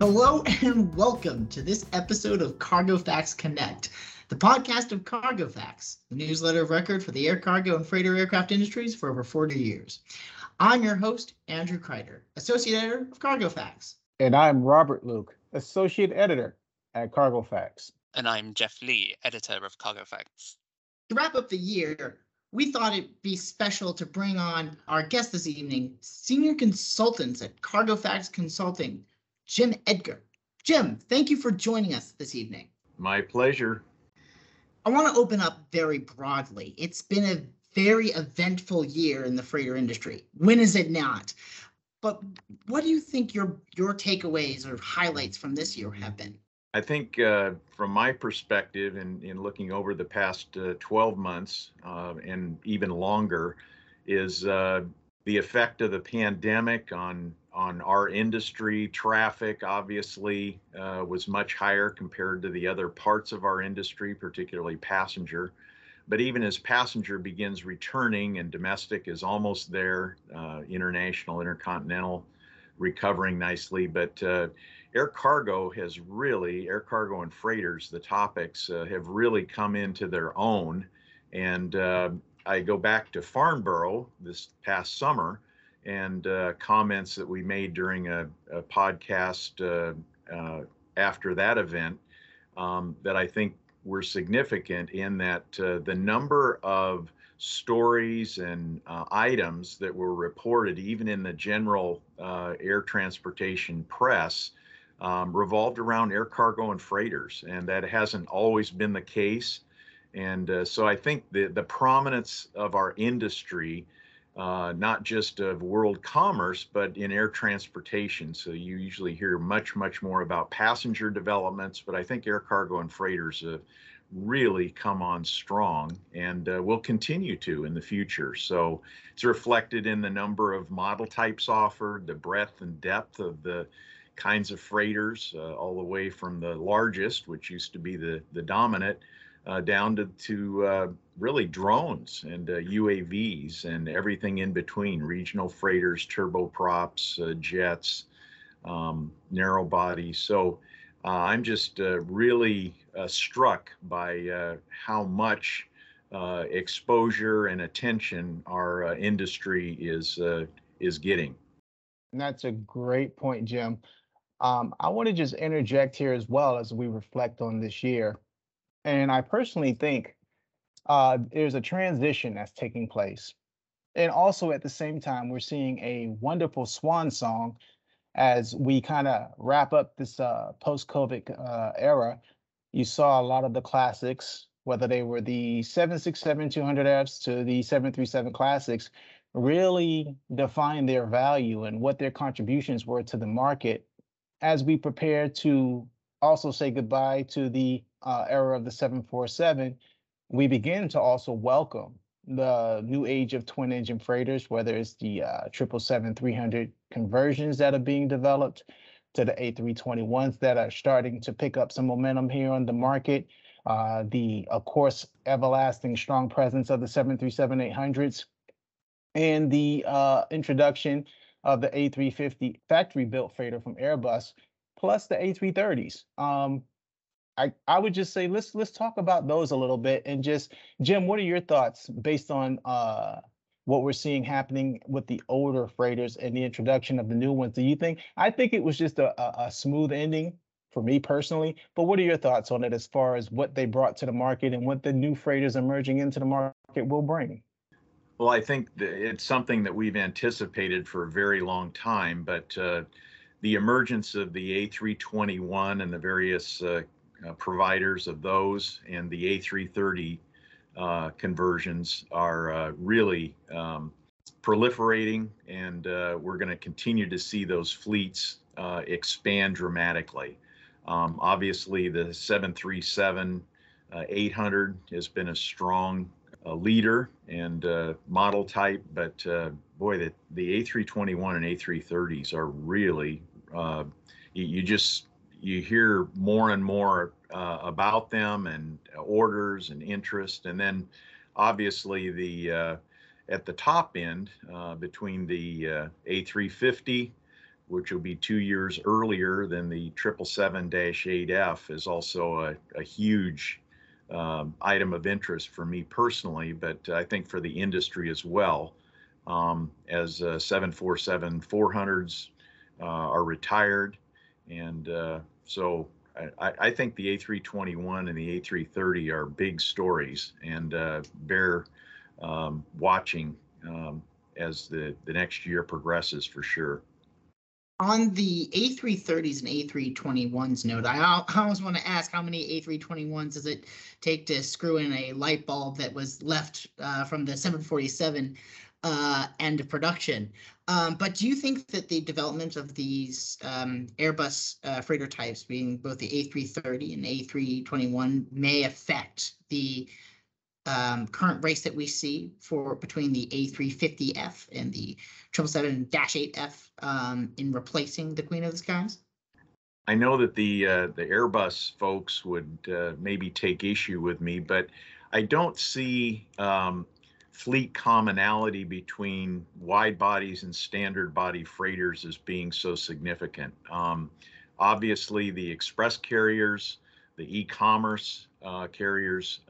Hello and welcome to this episode of Cargo Facts Connect, the podcast of Cargo Facts, the newsletter of record for the air cargo and freighter aircraft industries for over 40 years. I'm your host, Andrew Kreider, Associate Editor of Cargo Facts. And I'm Robert Luke, Associate Editor at Cargo Facts. And I'm Jeff Lee, Editor of Cargo Facts. To wrap up the year, we thought it'd be special to bring on our guest this evening, Senior Consultants at Cargo Facts Consulting, Jim Edgar. Jim, thank you for joining us this evening. My pleasure. I want to open up very broadly. It's been a very eventful year in the freighter industry. When is it not? But what do you think your takeaways or highlights from this year have been? I think from my perspective in looking over the past 12 months and even longer is the effect of the pandemic on our industry. Traffic obviously was much higher compared to the other parts of our industry, particularly passenger. But even as passenger begins returning and domestic is almost there, international, intercontinental, recovering nicely. But air cargo and freighters, the topics have really come into their own. And I go back to Farnborough this past summer and comments that we made during a podcast after that event that I think were significant in that the number of stories and items that were reported, even in the general air transportation press, revolved around air cargo and freighters. And that hasn't always been the case. And so I think the prominence of our industry, not just of world commerce, but in air transportation. So you usually hear much, much more about passenger developments, but I think air cargo and freighters have really come on strong and will continue to in the future. So it's reflected in the number of model types offered, the breadth and depth of the kinds of freighters, all the way from the largest, which used to be the dominant, down to really drones and UAVs and everything in between, regional freighters, turboprops, jets, narrow bodies. So I'm just really struck by how much exposure and attention our industry is getting. And that's a great point, Jim. I want to just interject here as well as we reflect on this year. And I personally think there's a transition that's taking place. And also at the same time, we're seeing a wonderful swan song as we kind of wrap up this post-COVID era. You saw a lot of the classics, whether they were the 767-200Fs to the 737 classics, really define their value and what their contributions were to the market as we prepare to also say goodbye to the era of the 747, we begin to also welcome the new age of twin engine freighters, whether it's the 777-300 conversions that are being developed to the A321s that are starting to pick up some momentum here on the market. The, of course, everlasting strong presence of the 737-800s and the introduction of the A350 factory-built freighter from Airbus, plus the A330s. I would just say let's talk about those a little bit and just, Jim, what are your thoughts based on what we're seeing happening with the older freighters and the introduction of the new ones? Do you think, I think it was just a smooth ending for me personally, but what are your thoughts on it as far as what they brought to the market and what the new freighters emerging into the market will bring? Well, I think it's something that we've anticipated for a very long time, but the emergence of the A321 and the various providers of those and the A330 conversions are really proliferating, and we're going to continue to see those fleets expand dramatically. Obviously, the 737-800 has been a strong leader and model type, but boy, the A321 and A330s are really, you hear more and more about them and orders and interest. And then obviously the at the top end between the A350 which will be 2 years earlier than the 777-8F, is also a huge item of interest for me personally, but I think for the industry as well, as 747-400s are retired. And so I think the A321 and the A330 are big stories, and bear watching as the next year progresses for sure. On the A330s and A321s note, I always want to ask, how many A321s does it take to screw in a light bulb that was left from the 747 end of production? But do you think that the development of these Airbus freighter types, being both the A330 and A321, may affect the current race that we see for between the A350F and the 777-8F in replacing the Queen of the Skies? I know that the Airbus folks would maybe take issue with me, but I don't see fleet commonality between wide bodies and standard body freighters as being so significant. Obviously, the express carriers, the e-commerce carriers,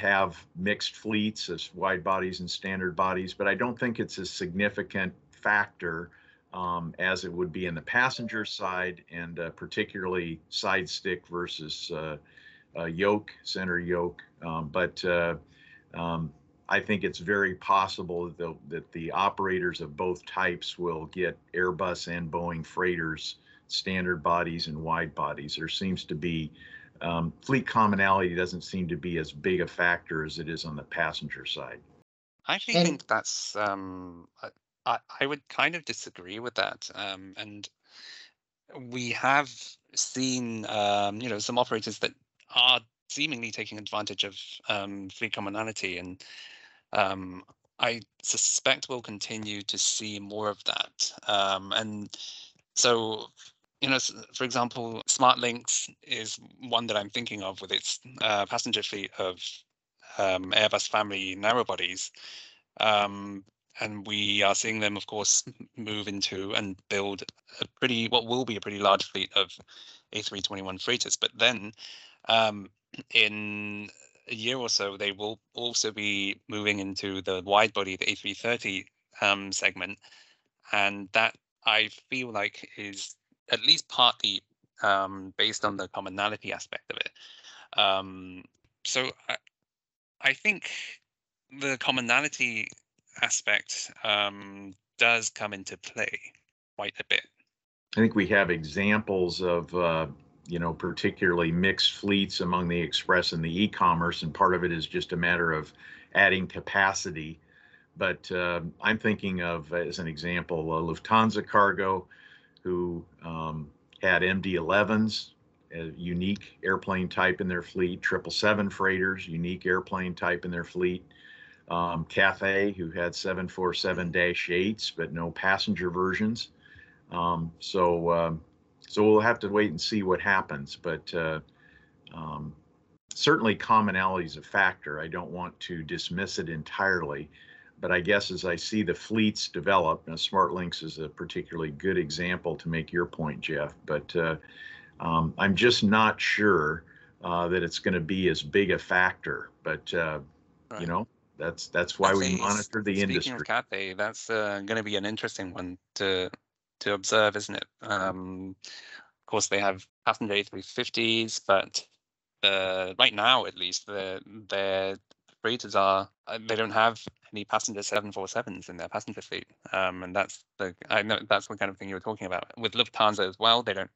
have mixed fleets as wide bodies and standard bodies, but I don't think it's a significant factor as it would be in the passenger side, and particularly side stick versus yoke, center yoke. But I think it's very possible that the operators of both types will get Airbus and Boeing freighters, standard bodies and wide bodies. There seems to be fleet commonality doesn't seem to be as big a factor as it is on the passenger side. I actually think that's, I would kind of disagree with that. And we have seen, you know, some operators that are seemingly taking advantage of fleet commonality. And I suspect we'll continue to see more of that. And so, you know, for example, SmartLinks is one that I'm thinking of with its passenger fleet of Airbus family narrow bodies. And we are seeing them, of course, move into and build a pretty, what will be a pretty large fleet of A321 freighters. But then in a year or so, they will also be moving into the wide body, the A330 segment. And that, I feel like, is at least partly based on the commonality aspect of it. So I think the commonality aspect does come into play quite a bit. I think we have examples of, you know, particularly mixed fleets among the express and the e-commerce, and part of it is just a matter of adding capacity. But I'm thinking of, as an example, Lufthansa Cargo, who had MD-11s, a unique airplane type in their fleet, 777 freighters, unique airplane type in their fleet, Cathay, who had 747-8s, but no passenger versions. So we'll have to wait and see what happens. But certainly commonality is a factor. I don't want to dismiss it entirely. But I guess as I see the fleets develop, now SmartLinks is a particularly good example to make your point, Jeff, but I'm just not sure that it's going to be as big a factor. But, right. You know, that's why we monitor the industry. Speaking of Cathay, that's going to be an interesting one to observe, isn't it? Of course, they have passenger A350s, but right now, at least, their freighters are, they don't have any passenger 747s in their passenger fleet, and that's the, I know that's the kind of thing you were talking about with Lufthansa as well. They don't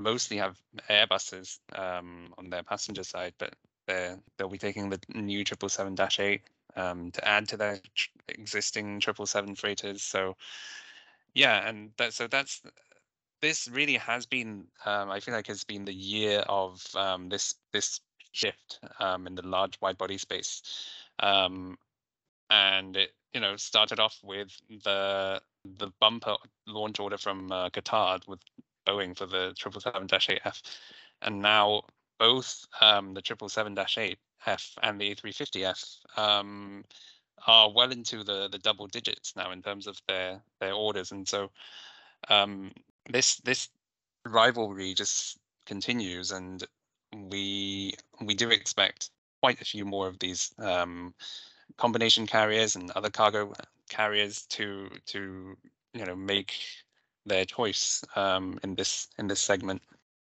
mostly have Airbuses on their passenger side, but they'll be taking the new 777-8 to add to their existing 777 freighters. So yeah, and that's this really has been, I feel like it's been the year of this shift in the large wide body space. And it, you know, started off with the bumper launch order from Qatar with Boeing for the 777-8F, and now both the 777-8F and the A350F are well into the double digits now in terms of their orders. And so this rivalry just continues, and we do expect quite a few more of these combination carriers and other cargo carriers to make their choice in this segment.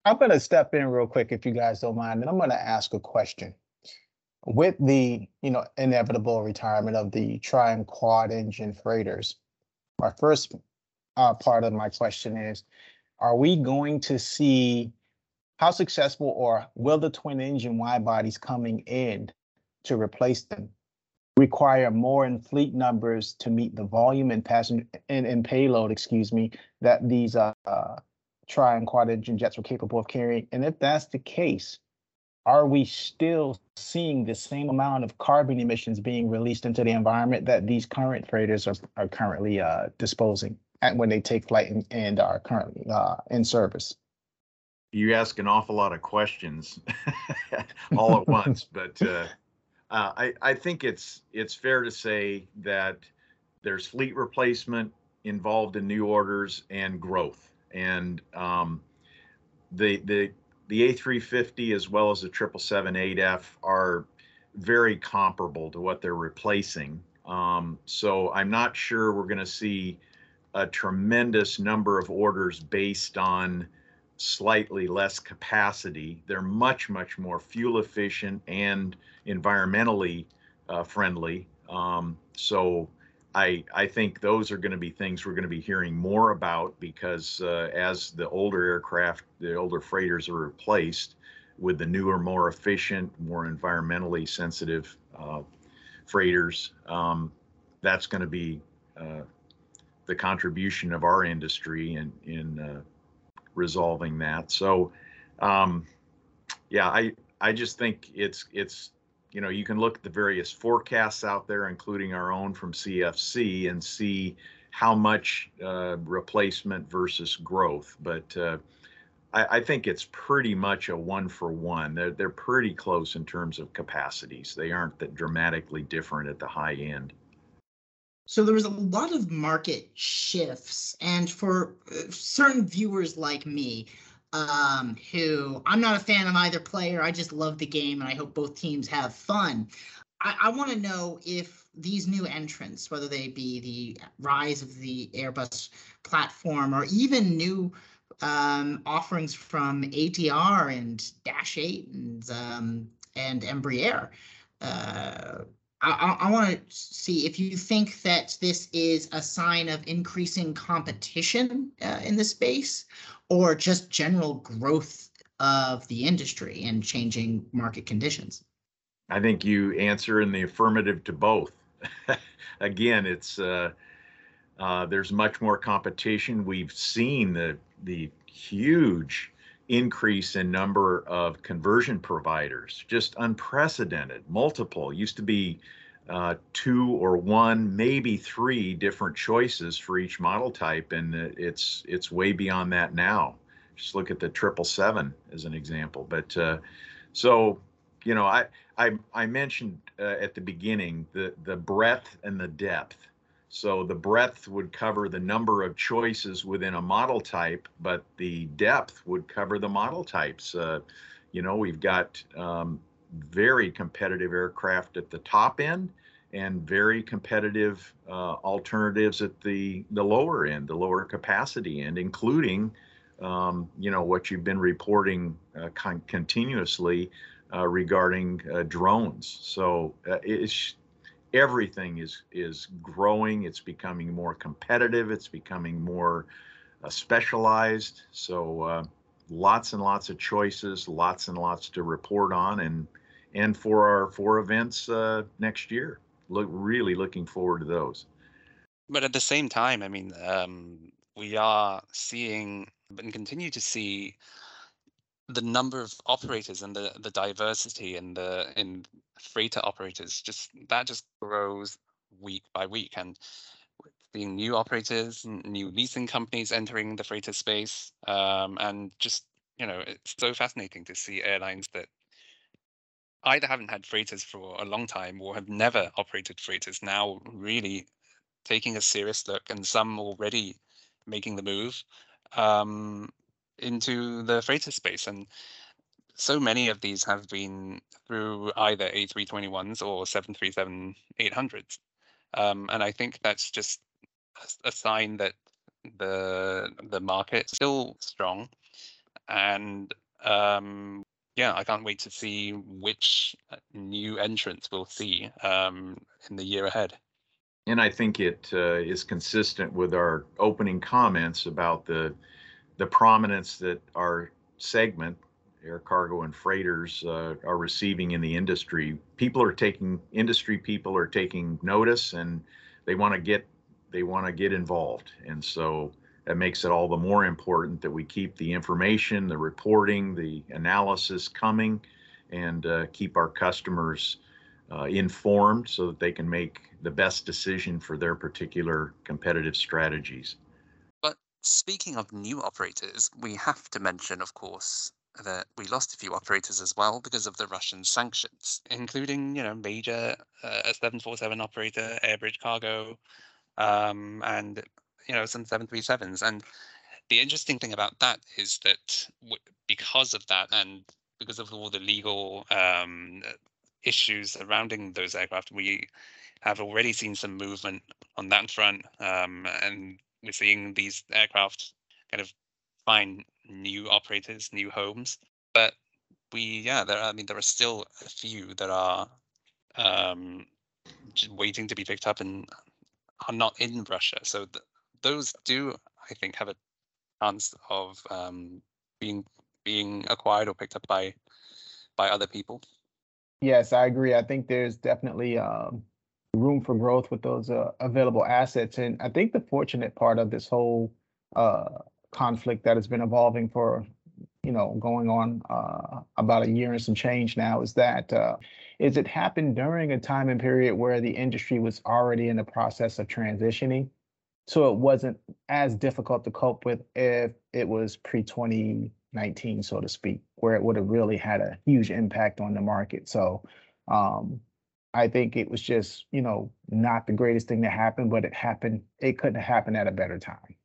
I'm going to step in real quick, if you guys don't mind, and I'm going to ask a question. With the inevitable retirement of the tri and quad engine freighters, my first part of my question is, are we going to see how successful, or will the twin engine wide bodies coming in to replace them require more in fleet numbers to meet the volume and passenger and payload, that these tri and quad engine jets were capable of carrying? And if that's the case, are we still seeing the same amount of carbon emissions being released into the environment that these current freighters are currently disposing at when they take flight and are currently in service? You ask an awful lot of questions all at once, but I think it's fair to say that there's fleet replacement involved in new orders and growth, and the A350 as well as the 777-8F are very comparable to what they're replacing. So I'm not sure we're going to see a tremendous number of orders based on slightly less capacity. They're much more fuel efficient and environmentally friendly. So I think those are going to be things we're going to be hearing more about, because as the older aircraft, the older freighters are replaced with the newer, more efficient, more environmentally sensitive freighters, that's going to be the contribution of our industry in resolving that. So yeah, I just think it's you can look at the various forecasts out there, including our own from CFC, and see how much replacement versus growth. But I think it's pretty much a one-for-one. They're pretty close in terms of capacities. They aren't that dramatically different at the high end. So there was a lot of market shifts, and for certain viewers like me, who I'm not a fan of either player, I just love the game and I hope both teams have fun. I want to know if these new entrants, whether they be the rise of the Airbus platform or even new offerings from ATR and Dash 8 and Embraer, I want to see if you think that this is a sign of increasing competition in the space, or just general growth of the industry and changing market conditions. I think you answer in the affirmative to both. Again, it's there's much more competition. We've seen the huge increase in number of conversion providers, just unprecedented, multiple. Used to be 2 or 1, maybe 3 different choices for each model type, and it's way beyond that now. Just look at the 777 as an example. But so I mentioned at the beginning the breadth and the depth. So the breadth would cover the number of choices within a model type, but the depth would cover the model types. We've got very competitive aircraft at the top end and very competitive alternatives at the lower end, the lower capacity end, including, what you've been reporting continuously regarding drones. So everything is growing. It's becoming more competitive. It's becoming more specialized. So lots and lots of choices, lots and lots to report on, and for our 4 events next year, really looking forward to those. But at the same time, I mean, we are seeing and continue to see the number of operators and the diversity and in freighter operators just grows week by week, and seeing new operators, new leasing companies entering the freighter space, and it's so fascinating to see airlines that either haven't had freighters for a long time or have never operated freighters now really taking a serious look, and some already making the move into the freighter space. And so many of these have been through either A321s or 737-800s. And I think that's just a sign that the market is still strong. And yeah, I can't wait to see which new entrants we'll see in the year ahead. And I think it is consistent with our opening comments about the prominence that our segment, air cargo and freighters, are receiving in the industry. Industry people are taking notice, and they want to get involved. And so that makes it all the more important that we keep the information, the reporting, the analysis coming, and keep our customers informed so that they can make the best decision for their particular competitive strategies. But speaking of new operators, we have to mention, of course, that we lost a few operators as well because of the Russian sanctions, including, you know, major 747 operator, Airbridge Cargo, and, you know, some 737s. And the interesting thing about that is that because of that, and because of all the legal issues surrounding those aircraft, we have already seen some movement on that front. And we're seeing these aircraft kind of find new operators, new homes. But there are still a few that are waiting to be picked up and are not in Russia. So those do, I think, have a chance of being acquired or picked up by other people. Yes, I agree. I think there's definitely room for growth with those available assets. And I think the fortunate part of this whole conflict that has been evolving for, you know, going on about a year and some change now is that it happened during a time and period where the industry was already in the process of transitioning. So it wasn't as difficult to cope with if it was pre-2019, so to speak, where it would have really had a huge impact on the market. So I think it was just, you know, not the greatest thing to happen, but it happened. It couldn't have happened at a better time.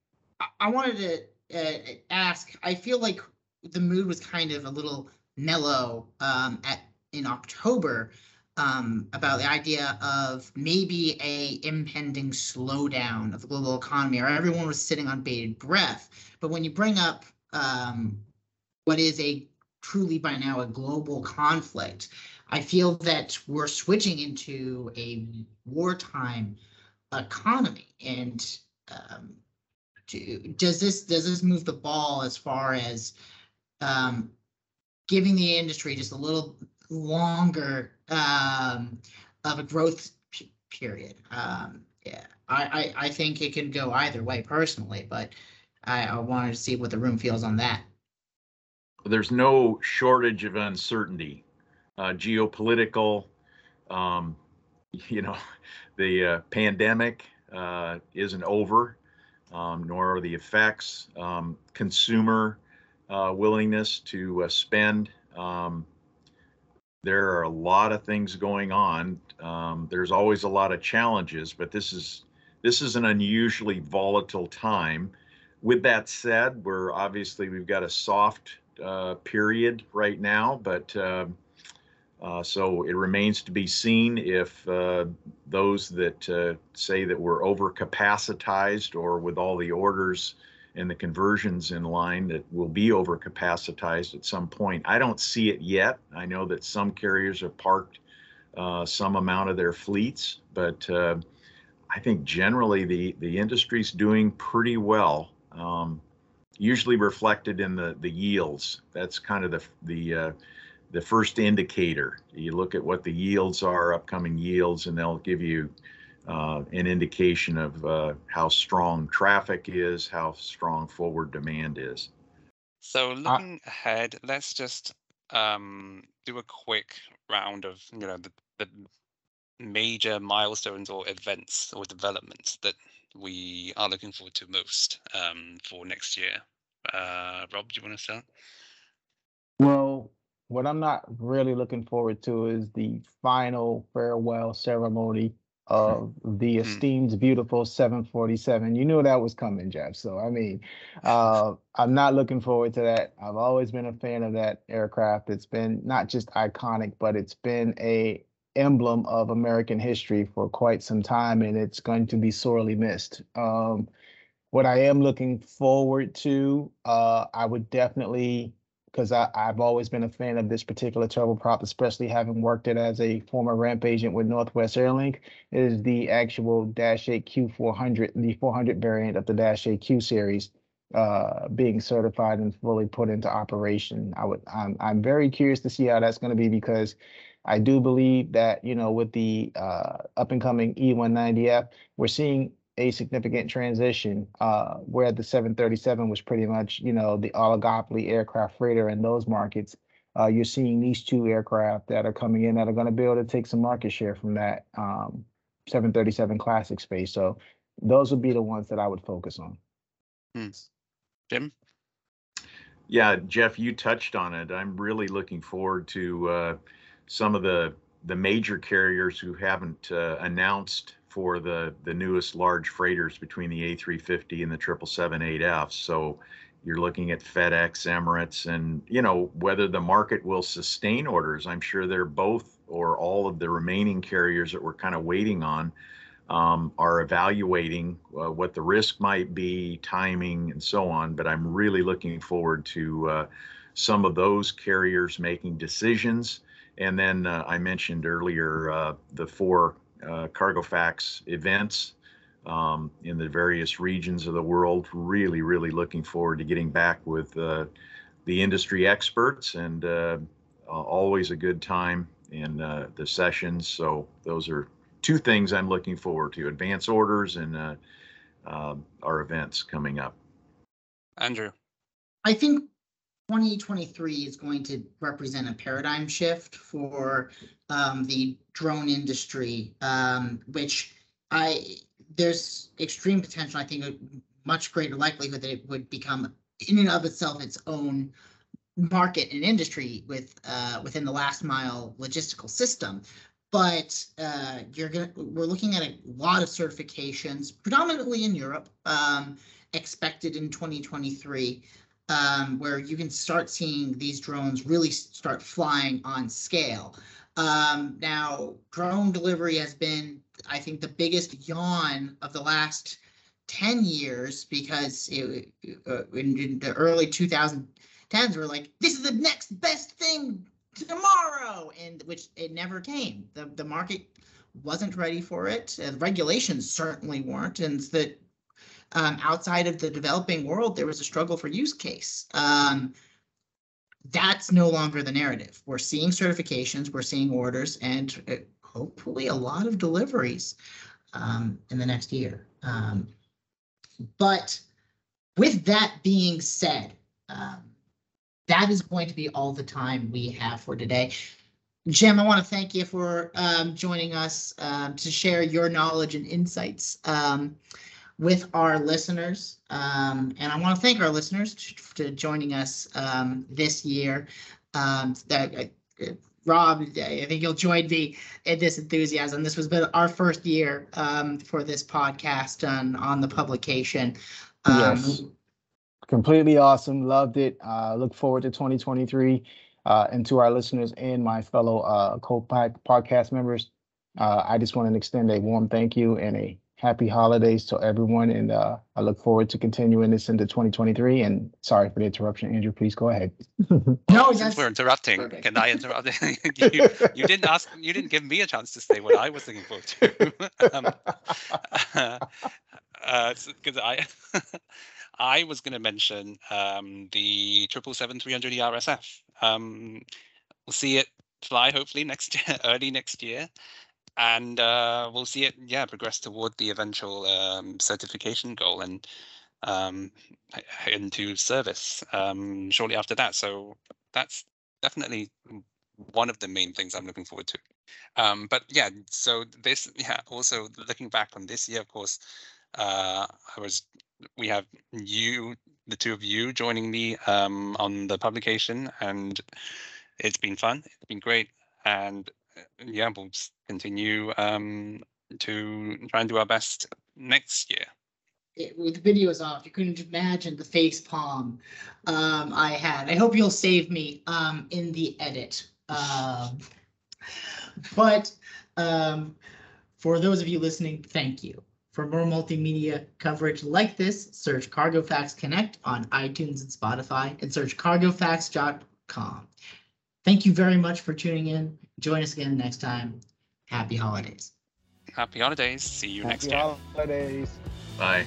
I wanted to ask, I feel like the mood was kind of a little mellow in October about the idea of maybe a impending slowdown of the global economy, or everyone was sitting on bated breath. But when you bring up what is a truly by now a global conflict, I feel that we're switching into a wartime economy. And does this move the ball as far as giving the industry just a little longer of a growth period? I think it can go either way personally, but I wanted to see what the room feels on that. There's no shortage of uncertainty, geopolitical, you know, the pandemic isn't over. Nor are the effects, consumer willingness to spend. There are a lot of things going on. There's always a lot of challenges, but this is an unusually volatile time. With that said, we've got a soft period right now, but so it remains to be seen if those that say that we're overcapacitized, or with all the orders and the conversions in line, that we'll be overcapacitized at some point. I don't see it yet. I know that some carriers have parked some amount of their fleets, but I think generally the industry's doing pretty well, usually reflected in the yields. That's kind of the first indicator. You look at what the yields are, upcoming yields, and they'll give you an indication of how strong traffic is, how strong forward demand is. So looking ahead, let's just do a quick round of, you know, the major milestones or events or developments that we are looking forward to most for next year. Rob, do you want to start? Well, What I'm not really looking forward to is the final farewell ceremony of the esteemed, beautiful 747. You knew that was coming, Jeff. So, I mean, I'm not looking forward to that. I've always been a fan of that aircraft. It's been not just iconic, but it's been a emblem of American history for quite some time, and it's going to be sorely missed. What I am looking forward to, I would definitely, because I've always been a fan of this particular turboprop, especially having worked it as a former ramp agent with Northwest Airlink, is the actual Dash AQ 400, the 400 variant of the Dash AQ series, being certified and fully put into operation. I'm very curious to see how that's going to be, because I do believe that, you know, with the up-and-coming E190F, we're seeing a significant transition where the 737 was pretty much, you know, the oligopoly aircraft freighter in those markets. You're seeing these two aircraft that are coming in that are going to be able to take some market share from that 737 classic space. So those would be the ones that I would focus on. Jim? Yeah, Jeff, you touched on it. I'm really looking forward to some of the major carriers who haven't announced for the newest large freighters between the A350 and the 777-8F. So you're looking at FedEx, Emirates, and, you know, whether the market will sustain orders. I'm sure they're both, or all of the remaining carriers that we're kind of waiting on, are evaluating what the risk might be, timing, and so on. But I'm really looking forward to some of those carriers making decisions. And then I mentioned earlier the four Cargo Facts events in the various regions of the world. Really, really looking forward to getting back with the industry experts, and always a good time in the sessions. So those are two things I'm looking forward to, advance orders and our events coming up. Andrew. I think 2023 is going to represent a paradigm shift for the drone industry, which there's extreme potential. I think a much greater likelihood that it would become, in and of itself, its own market and industry with within the last mile logistical system. But we're looking at a lot of certifications, predominantly in Europe, expected in 2023. Where you can start seeing these drones really start flying on scale. Now, drone delivery has been, I think, the biggest yawn of the last 10 years, because in the early 2010s, we're like, this is the next best thing tomorrow, and which it never came. The market wasn't ready for it. The regulations certainly weren't, and the outside of the developing world, there was a struggle for use case. That's no longer the narrative. We're seeing certifications, we're seeing orders, and hopefully a lot of deliveries in the next year. But with that being said, that is going to be all the time we have for today. Jim, I want to thank you for joining us to share your knowledge and insights with our listeners, and I want to thank our listeners for joining us this year. Rob, I think you'll join me in this enthusiasm. This was our first year for this podcast on the publication. Yes, completely awesome. Loved it. Look forward to 2023, and to our listeners and my fellow co-podcast members, I just want to extend a warm thank you and a happy holidays to everyone, and I look forward to continuing this into 2023. And sorry for the interruption, Andrew. Please go ahead. No, since we're interrupting, okay. Can I interrupt? You didn't ask. You didn't give me a chance to say what I was looking forward to. Because I was going to mention the 777-300 ERSF. We'll see it fly hopefully early next year. And we'll see it, yeah, progress toward the eventual certification goal and into service shortly after that. So that's definitely one of the main things I'm looking forward to. But yeah, so this, yeah, also looking back on this year, of course, we have you, the two of you, joining me on the publication, and It's been fun. It's been great. And yeah, we'll continue to try and do our best next year. With videos off, you couldn't imagine the face palm I had. I hope you'll save me in the edit. For those of you listening, thank you. For more multimedia coverage like this, search Cargo Facts Connect on iTunes and Spotify and search cargofacts.com. Thank you very much for tuning in. Join us again next time. Happy holidays. Happy holidays. See you next time. Happy holidays. Bye.